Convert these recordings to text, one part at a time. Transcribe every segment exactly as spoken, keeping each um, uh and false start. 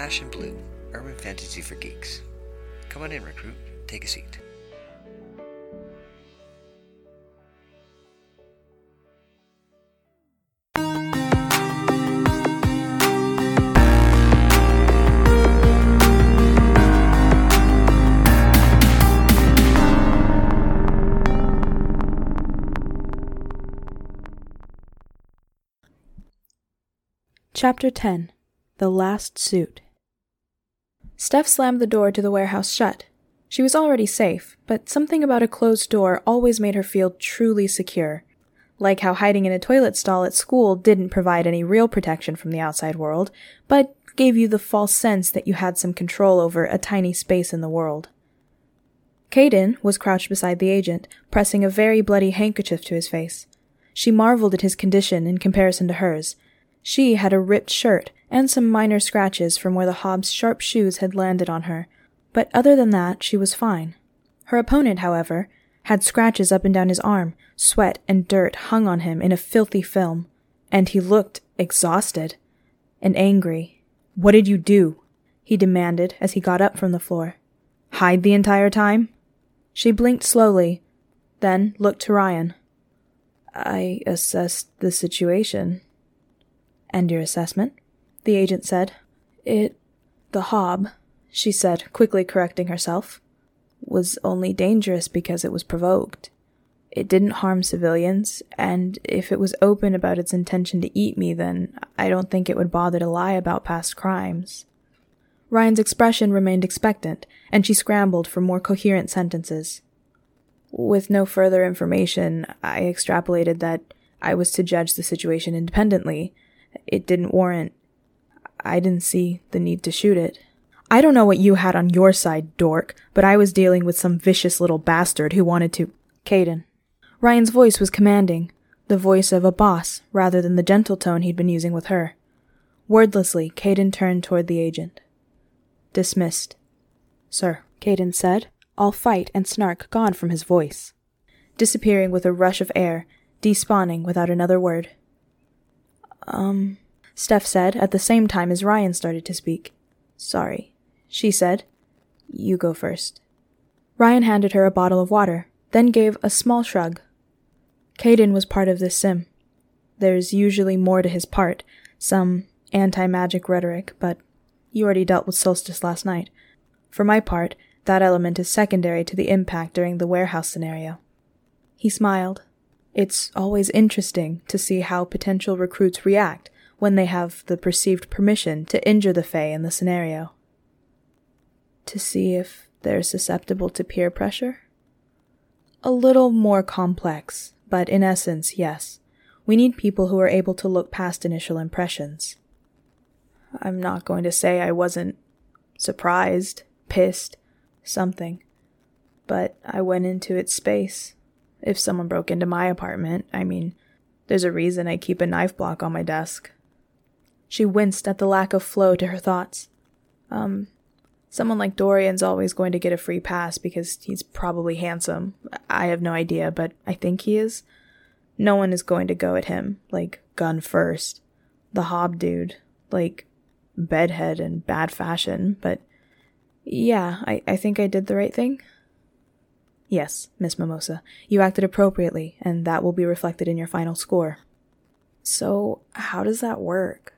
Ash and Blue, Urban Fantasy for Geeks. Come on in, recruit. Take a seat. Chapter ten. The Last Suit. Steph slammed the door to the warehouse shut. She was already safe, but something about a closed door always made her feel truly secure, like how hiding in a toilet stall at school didn't provide any real protection from the outside world, but gave you the false sense that you had some control over a tiny space in the world. Caden was crouched beside the agent, pressing a very bloody handkerchief to his face. She marveled at his condition in comparison to hers. She had a ripped shirt and some minor scratches from where the hob's sharp shoes had landed on her, but other than that, she was fine. Her opponent, however, had scratches up and down his arm, sweat and dirt hung on him in a filthy film, and he looked exhausted and angry. "What did you do?" he demanded as he got up from the floor. "Hide the entire time?" She blinked slowly, then looked to Ryan. "I assessed the situation." "And your assessment?" the agent said. "It... the hob," she said, quickly correcting herself, "was only dangerous because it was provoked. It didn't harm civilians, and if it was open about its intention to eat me, then I don't think it would bother to lie about past crimes." Ryan's expression remained expectant, and she scrambled for more coherent sentences. "With no further information, I extrapolated that I was to judge the situation independently. It didn't warrant... I didn't see the need to shoot it." "I don't know what you had on your side, dork, but I was dealing with some vicious little bastard who wanted to..." "Caden." Ryan's voice was commanding, the voice of a boss rather than the gentle tone he'd been using with her. Wordlessly, Caden turned toward the agent. "Dismissed." "Sir," Caden said, all fight and snark gone from his voice, disappearing with a rush of air, despawning without another word. Um, Steph said at the same time as Ryan started to speak. "Sorry," she said. "You go first." Ryan handed her a bottle of water, then gave a small shrug. Caden was part of this sim. There's usually more to his part, some anti-magic rhetoric, but you already dealt with Solstice last night. For my part, that element is secondary to the impact during the warehouse scenario. He smiled. It's always interesting to see how potential recruits react when they have the perceived permission to injure the Fae in the scenario. "To see if they're susceptible to peer pressure?" "A little more complex, but in essence, yes. We need people who are able to look past initial impressions." "I'm not going to say I wasn't surprised, pissed, something, but I went into its space. If someone broke into my apartment, I mean, there's a reason I keep a knife block on my desk." She winced at the lack of flow to her thoughts. Um, someone like Dorian's always going to get a free pass because he's probably handsome. I have no idea, but I think he is. No one is going to go at him, like, gun first. The hob dude, like, bedhead and bad fashion, but yeah, I, I think I did the right thing. "Yes, Miss Mimosa, you acted appropriately, and that will be reflected in your final score." "So, how does that work?"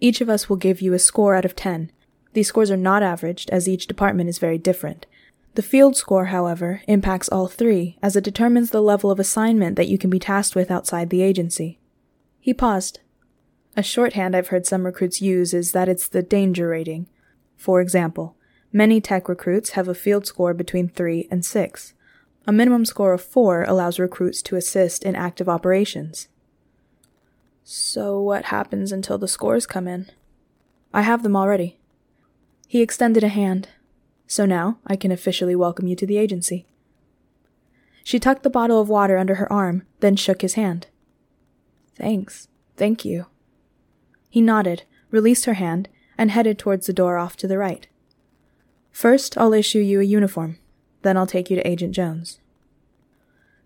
"Each of us will give you a score out of ten. These scores are not averaged, as each department is very different. The field score, however, impacts all three, as it determines the level of assignment that you can be tasked with outside the agency." He paused. "A shorthand I've heard some recruits use is that it's the danger rating. For example, many tech recruits have a field score between three and six. A minimum score of four allows recruits to assist in active operations." "So what happens until the scores come in?" "I have them already." He extended a hand. "So now I can officially welcome you to the agency." She tucked the bottle of water under her arm, then shook his hand. "Thanks. Thank you." He nodded, released her hand, and headed towards the door off to the right. "First, I'll issue you a uniform. Then I'll take you to Agent Jones."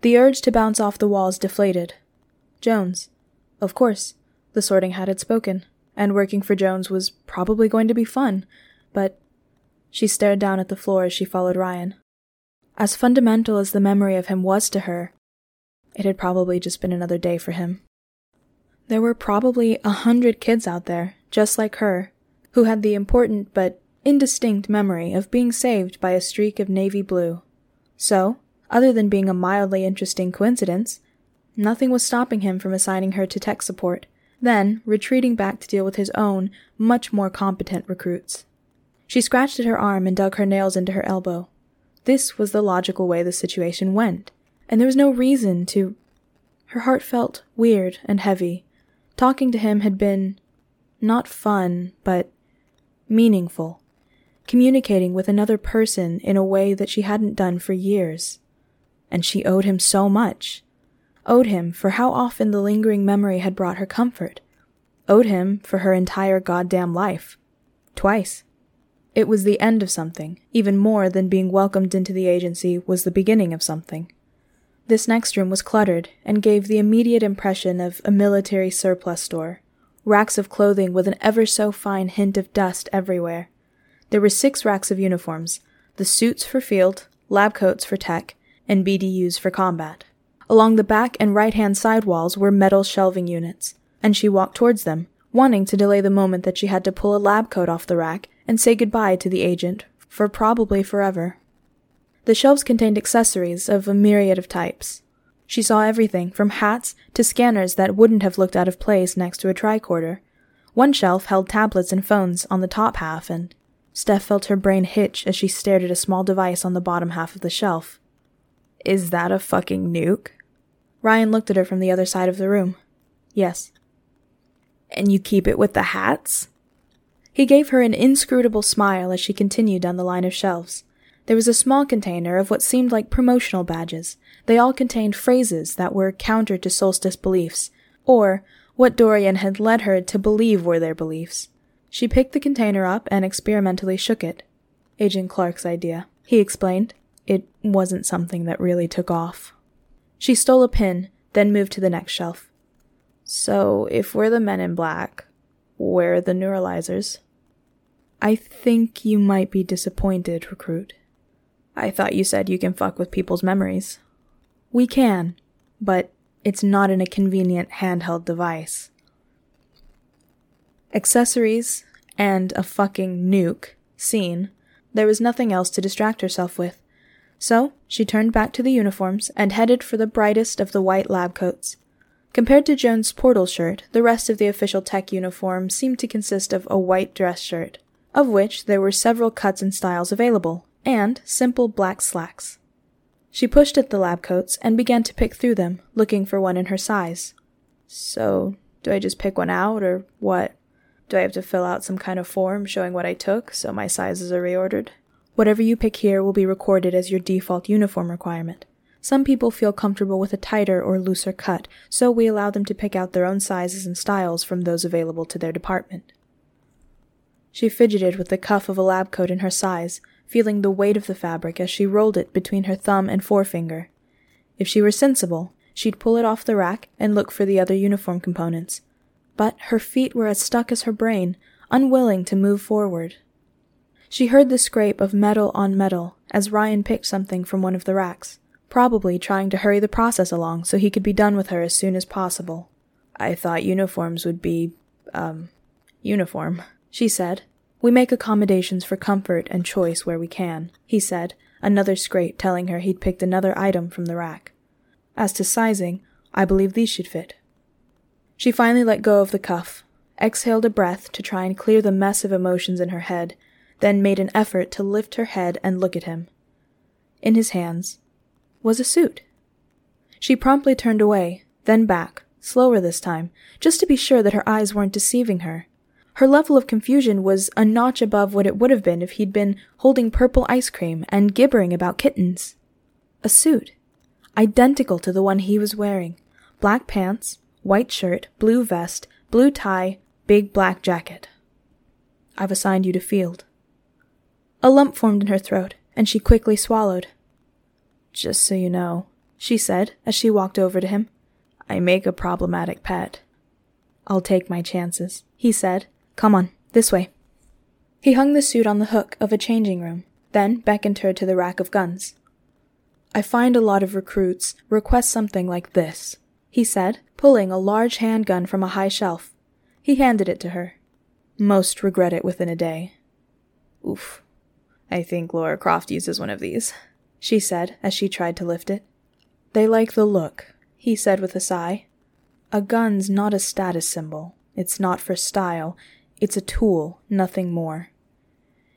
The urge to bounce off the walls deflated. Jones. Of course. The sorting hat had spoken, and working for Jones was probably going to be fun, but she stared down at the floor as she followed Ryan. As fundamental as the memory of him was to her, it had probably just been another day for him. There were probably a hundred kids out there, just like her, who had the important but indistinct memory of being saved by a streak of navy blue. So, other than being a mildly interesting coincidence, nothing was stopping him from assigning her to tech support, then retreating back to deal with his own, much more competent recruits. She scratched at her arm and dug her nails into her elbow. This was the logical way the situation went, and there was no reason to... Her heart felt weird and heavy. Talking to him had been... not fun, but... meaningful. Communicating with another person in a way that she hadn't done for years. And she owed him so much. Owed him for how often the lingering memory had brought her comfort. Owed him for her entire goddamn life. Twice. It was the end of something. Even more than being welcomed into the agency was the beginning of something. This next room was cluttered and gave the immediate impression of a military surplus store. Racks of clothing with an ever-so-fine hint of dust everywhere. There were six racks of uniforms, the suits for field, lab coats for tech, and B D Us for combat. Along the back and right-hand side walls were metal shelving units, and she walked towards them, wanting to delay the moment that she had to pull a lab coat off the rack and say goodbye to the agent, for probably forever. The shelves contained accessories of a myriad of types. She saw everything, from hats to scanners that wouldn't have looked out of place next to a tricorder. One shelf held tablets and phones on the top half, and Steph felt her brain hitch as she stared at a small device on the bottom half of the shelf. Is that a fucking nuke? Ryan looked at her from the other side of the room. Yes. And you keep it with the hats? He gave her an inscrutable smile as she continued down the line of shelves. There was a small container of what seemed like promotional badges. They all contained phrases that were counter to Solstice beliefs, or what Dorian had led her to believe were their beliefs. She picked the container up and experimentally shook it. Agent Clark's idea, he explained. It wasn't something that really took off. She stole a pin, then moved to the next shelf. So, if we're the men in black, where are the neuralizers? I think you might be disappointed, recruit. I thought you said you can fuck with people's memories. We can, but it's not in a convenient handheld device. Accessories and a fucking nuke seen, there was nothing else to distract herself with. So, she turned back to the uniforms and headed for the brightest of the white lab coats. Compared to Jones' portal shirt, the rest of the official tech uniform seemed to consist of a white dress shirt, of which there were several cuts and styles available, and simple black slacks. She pushed at the lab coats and began to pick through them, looking for one in her size. So, do I just pick one out, or what? Do I have to fill out some kind of form showing what I took, so my sizes are reordered? Whatever you pick here will be recorded as your default uniform requirement. Some people feel comfortable with a tighter or looser cut, so we allow them to pick out their own sizes and styles from those available to their department. She fidgeted with the cuff of a lab coat in her size, feeling the weight of the fabric as she rolled it between her thumb and forefinger. If she were sensible, she'd pull it off the rack and look for the other uniform components. But her feet were as stuck as her brain, unwilling to move forward. She heard the scrape of metal on metal as Ryan picked something from one of the racks, probably trying to hurry the process along so he could be done with her as soon as possible. I thought uniforms would be, um, uniform, she said. We make accommodations for comfort and choice where we can, he said, another scrape telling her he'd picked another item from the rack. As to sizing, I believe these should fit. She finally let go of the cuff, exhaled a breath to try and clear the mess of emotions in her head, then made an effort to lift her head and look at him. In his hands was a suit. She promptly turned away, then back, slower this time, just to be sure that her eyes weren't deceiving her. Her level of confusion was a notch above what it would have been if he'd been holding purple ice cream and gibbering about kittens. A suit, identical to the one he was wearing. Black pants, white shirt, blue vest, blue tie, big black jacket. I've assigned you to field. A lump formed in her throat, and she quickly swallowed. Just so you know, she said as she walked over to him, I make a problematic pet. I'll take my chances, he said. Come on, this way. He hung the suit on the hook of a changing room, then beckoned her to the rack of guns. I find a lot of recruits request something like this, he said, pulling a large handgun from a high shelf. He handed it to her. Most regret it within a day. Oof. I think Laura Croft uses one of these, she said as she tried to lift it. They like the look, he said with a sigh. A gun's not a status symbol. It's not for style. It's a tool, nothing more.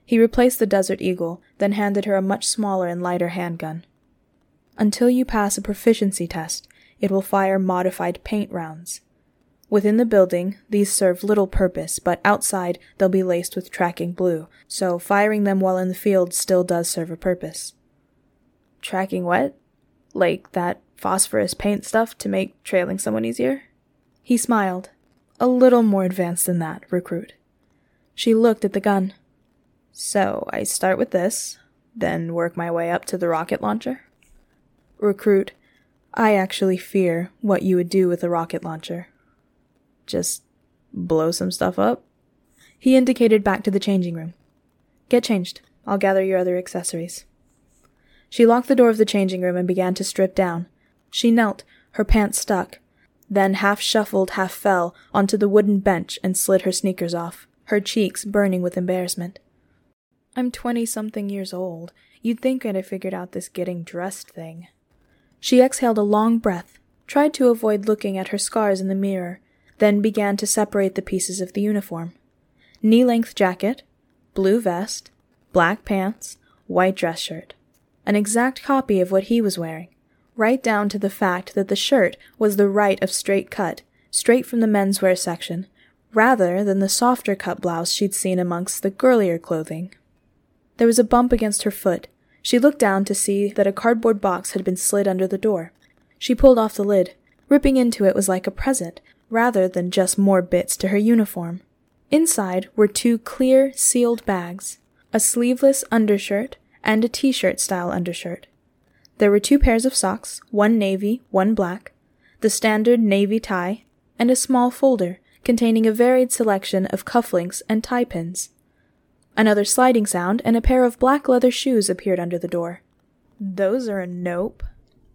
He replaced the Desert Eagle, then handed her a much smaller and lighter handgun. Until you pass a proficiency test, it will fire modified paint rounds. Within the building, these serve little purpose, but outside they'll be laced with tracking blue, so firing them while in the field still does serve a purpose. Tracking what? Like that phosphorus paint stuff to make trailing someone easier? He smiled. A little more advanced than that, recruit. She looked at the gun. So, I start with this, then work my way up to the rocket launcher? Recruit, I actually fear what you would do with a rocket launcher. Just blow some stuff up? He indicated back to the changing room. Get changed. I'll gather your other accessories. She locked the door of the changing room and began to strip down. She knelt, her pants stuck, then half shuffled, half fell onto the wooden bench and slid her sneakers off, her cheeks burning with embarrassment. I'm twenty-something years old. You'd think I'd have figured out this getting dressed thing. She exhaled a long breath, tried to avoid looking at her scars in the mirror, then began to separate the pieces of the uniform. Knee-length jacket, blue vest, black pants, white dress shirt. An exact copy of what he was wearing, right down to the fact that the shirt was the right of straight cut, straight from the menswear section, rather than the softer cut blouse she'd seen amongst the girlier clothing. There was a bump against her foot. She looked down to see that a cardboard box had been slid under the door. She pulled off the lid. Ripping into it was like a present, rather than just more bits to her uniform. Inside were two clear, sealed bags, a sleeveless undershirt and a t-shirt-style undershirt. There were two pairs of socks, one navy, one black, the standard navy tie, and a small folder containing a varied selection of cufflinks and tie pins. Another sliding sound and a pair of black leather shoes appeared under the door. Those are a nope.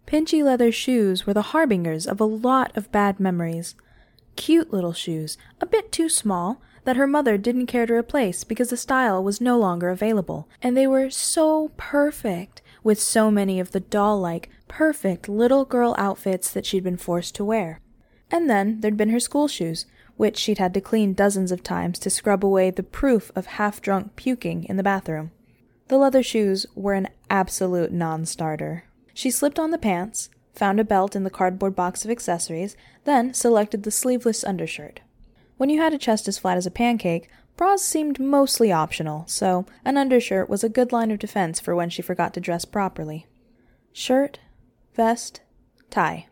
Pinchy leather shoes were the harbingers of a lot of bad memories. Cute little shoes, a bit too small, that her mother didn't care to replace because the style was no longer available, and they were so perfect with so many of the doll-like, perfect little girl outfits that she'd been forced to wear. And then there'd been her school shoes, which she'd had to clean dozens of times to scrub away the proof of half-drunk puking in the bathroom. The leather shoes were an absolute non-starter. She slipped on the pants, found a belt in the cardboard box of accessories, then selected the sleeveless undershirt. When you had a chest as flat as a pancake, bras seemed mostly optional, so an undershirt was a good line of defense for when she forgot to dress properly. Shirt, vest, tie.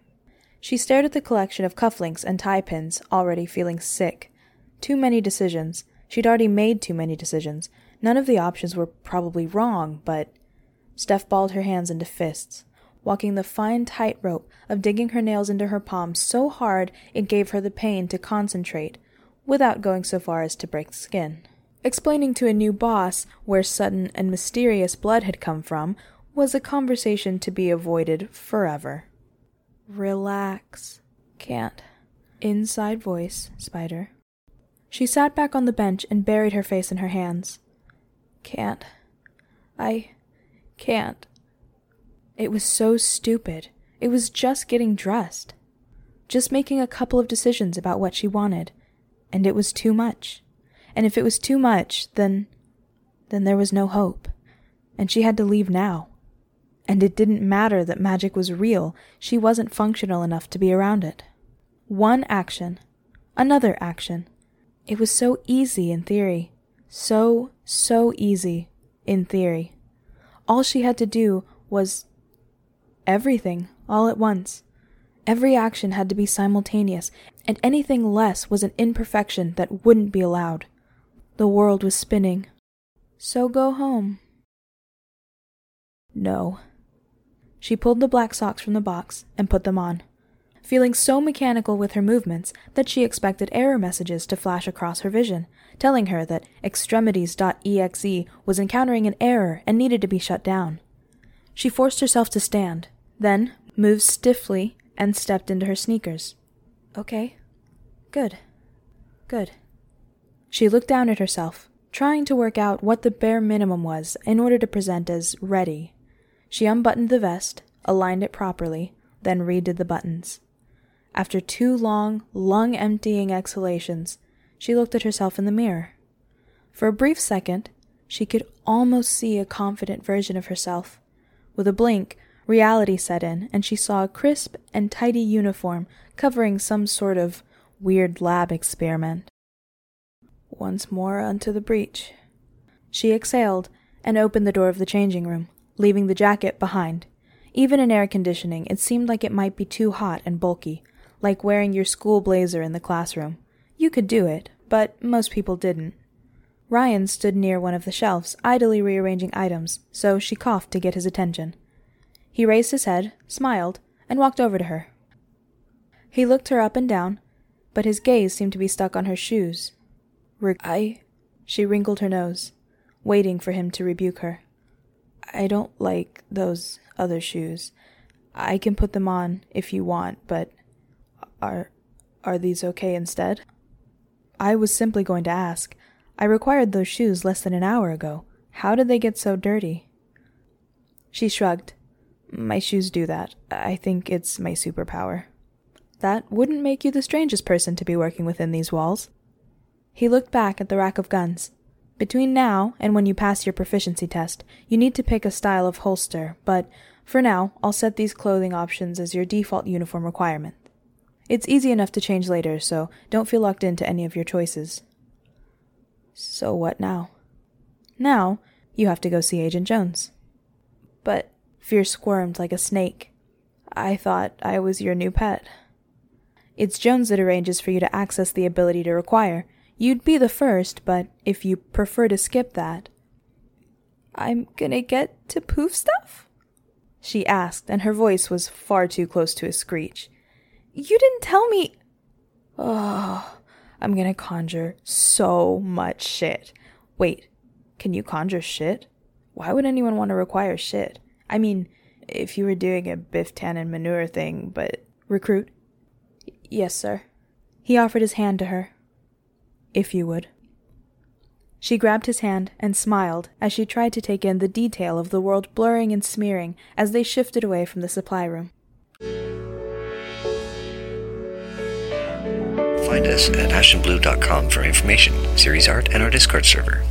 She stared at the collection of cufflinks and tie pins, already feeling sick. Too many decisions. She'd already made too many decisions. None of the options were probably wrong, but... Steph balled her hands into fists, walking the fine tightrope of digging her nails into her palms so hard it gave her the pain to concentrate, without going so far as to break the skin. Explaining to a new boss where sudden and mysterious blood had come from was a conversation to be avoided forever. Relax. Can't. Inside voice, Spider. She sat back on the bench and buried her face in her hands. Can't. I can't. It was so stupid. It was just getting dressed. Just making a couple of decisions about what she wanted. And it was too much. And if it was too much, then... Then there was no hope. And she had to leave now. And it didn't matter that magic was real. She wasn't functional enough to be around it. One action. Another action. It was so easy in theory. So, so easy in theory. All she had to do was... everything, all at once. Every action had to be simultaneous, and anything less was an imperfection that wouldn't be allowed. The world was spinning. So go home. No. She pulled the black socks from the box and put them on. feeling so mechanical with her movements that she expected error messages to flash across her vision, telling her that extremities dot E X E was encountering an error and needed to be shut down. She forced herself to stand, then moved stiffly and stepped into her sneakers. Okay. Good. Good. She looked down at herself, trying to work out what the bare minimum was in order to present as ready. She unbuttoned the vest, aligned it properly, then redid the buttons. After two long, lung-emptying exhalations, she looked at herself in the mirror. For a brief second, she could almost see a confident version of herself. With a blink, reality set in, and she saw a crisp and tidy uniform covering some sort of weird lab experiment. Once more unto the breach. She exhaled and opened the door of the changing room, leaving the jacket behind. Even in air conditioning, it seemed like it might be too hot and bulky, like wearing your school blazer in the classroom. You could do it, but most people didn't. Ryan stood near one of the shelves, idly rearranging items, so she coughed to get his attention. He raised his head, smiled, and walked over to her. He looked her up and down, but his gaze seemed to be stuck on her shoes. Reg- I... She wrinkled her nose, waiting for him to rebuke her. I don't like those other shoes. I can put them on if you want, but... Are... are these okay instead? I was simply going to ask. I required those shoes less than an hour ago. How did they get so dirty? She shrugged. My shoes do that. I think it's my superpower. That wouldn't make you the strangest person to be working within these walls. He looked back at the rack of guns. Between now and when you pass your proficiency test, you need to pick a style of holster, but for now, I'll set these clothing options as your default uniform requirement. It's easy enough to change later, so don't feel locked into any of your choices. So what now? Now, you have to go see Agent Jones. But fear squirmed like a snake. I thought I was your new pet. It's Jones that arranges for you to access the ability to require. You'd be the first, but if you prefer to skip that... I'm gonna get to poof stuff? She asked, and her voice was far too close to a screech. You didn't tell me... Oh... I'm gonna conjure so much shit. Wait, can you conjure shit? Why would anyone want to require shit? I mean, if you were doing a Biff Tannen manure thing, but... Recruit? Y- yes, sir. He offered his hand to her. If you would. She grabbed his hand and smiled as she tried to take in the detail of the world blurring and smearing as they shifted away from the supply room. Find us at Ash and Blue dot com for information, series art, and our Discord server.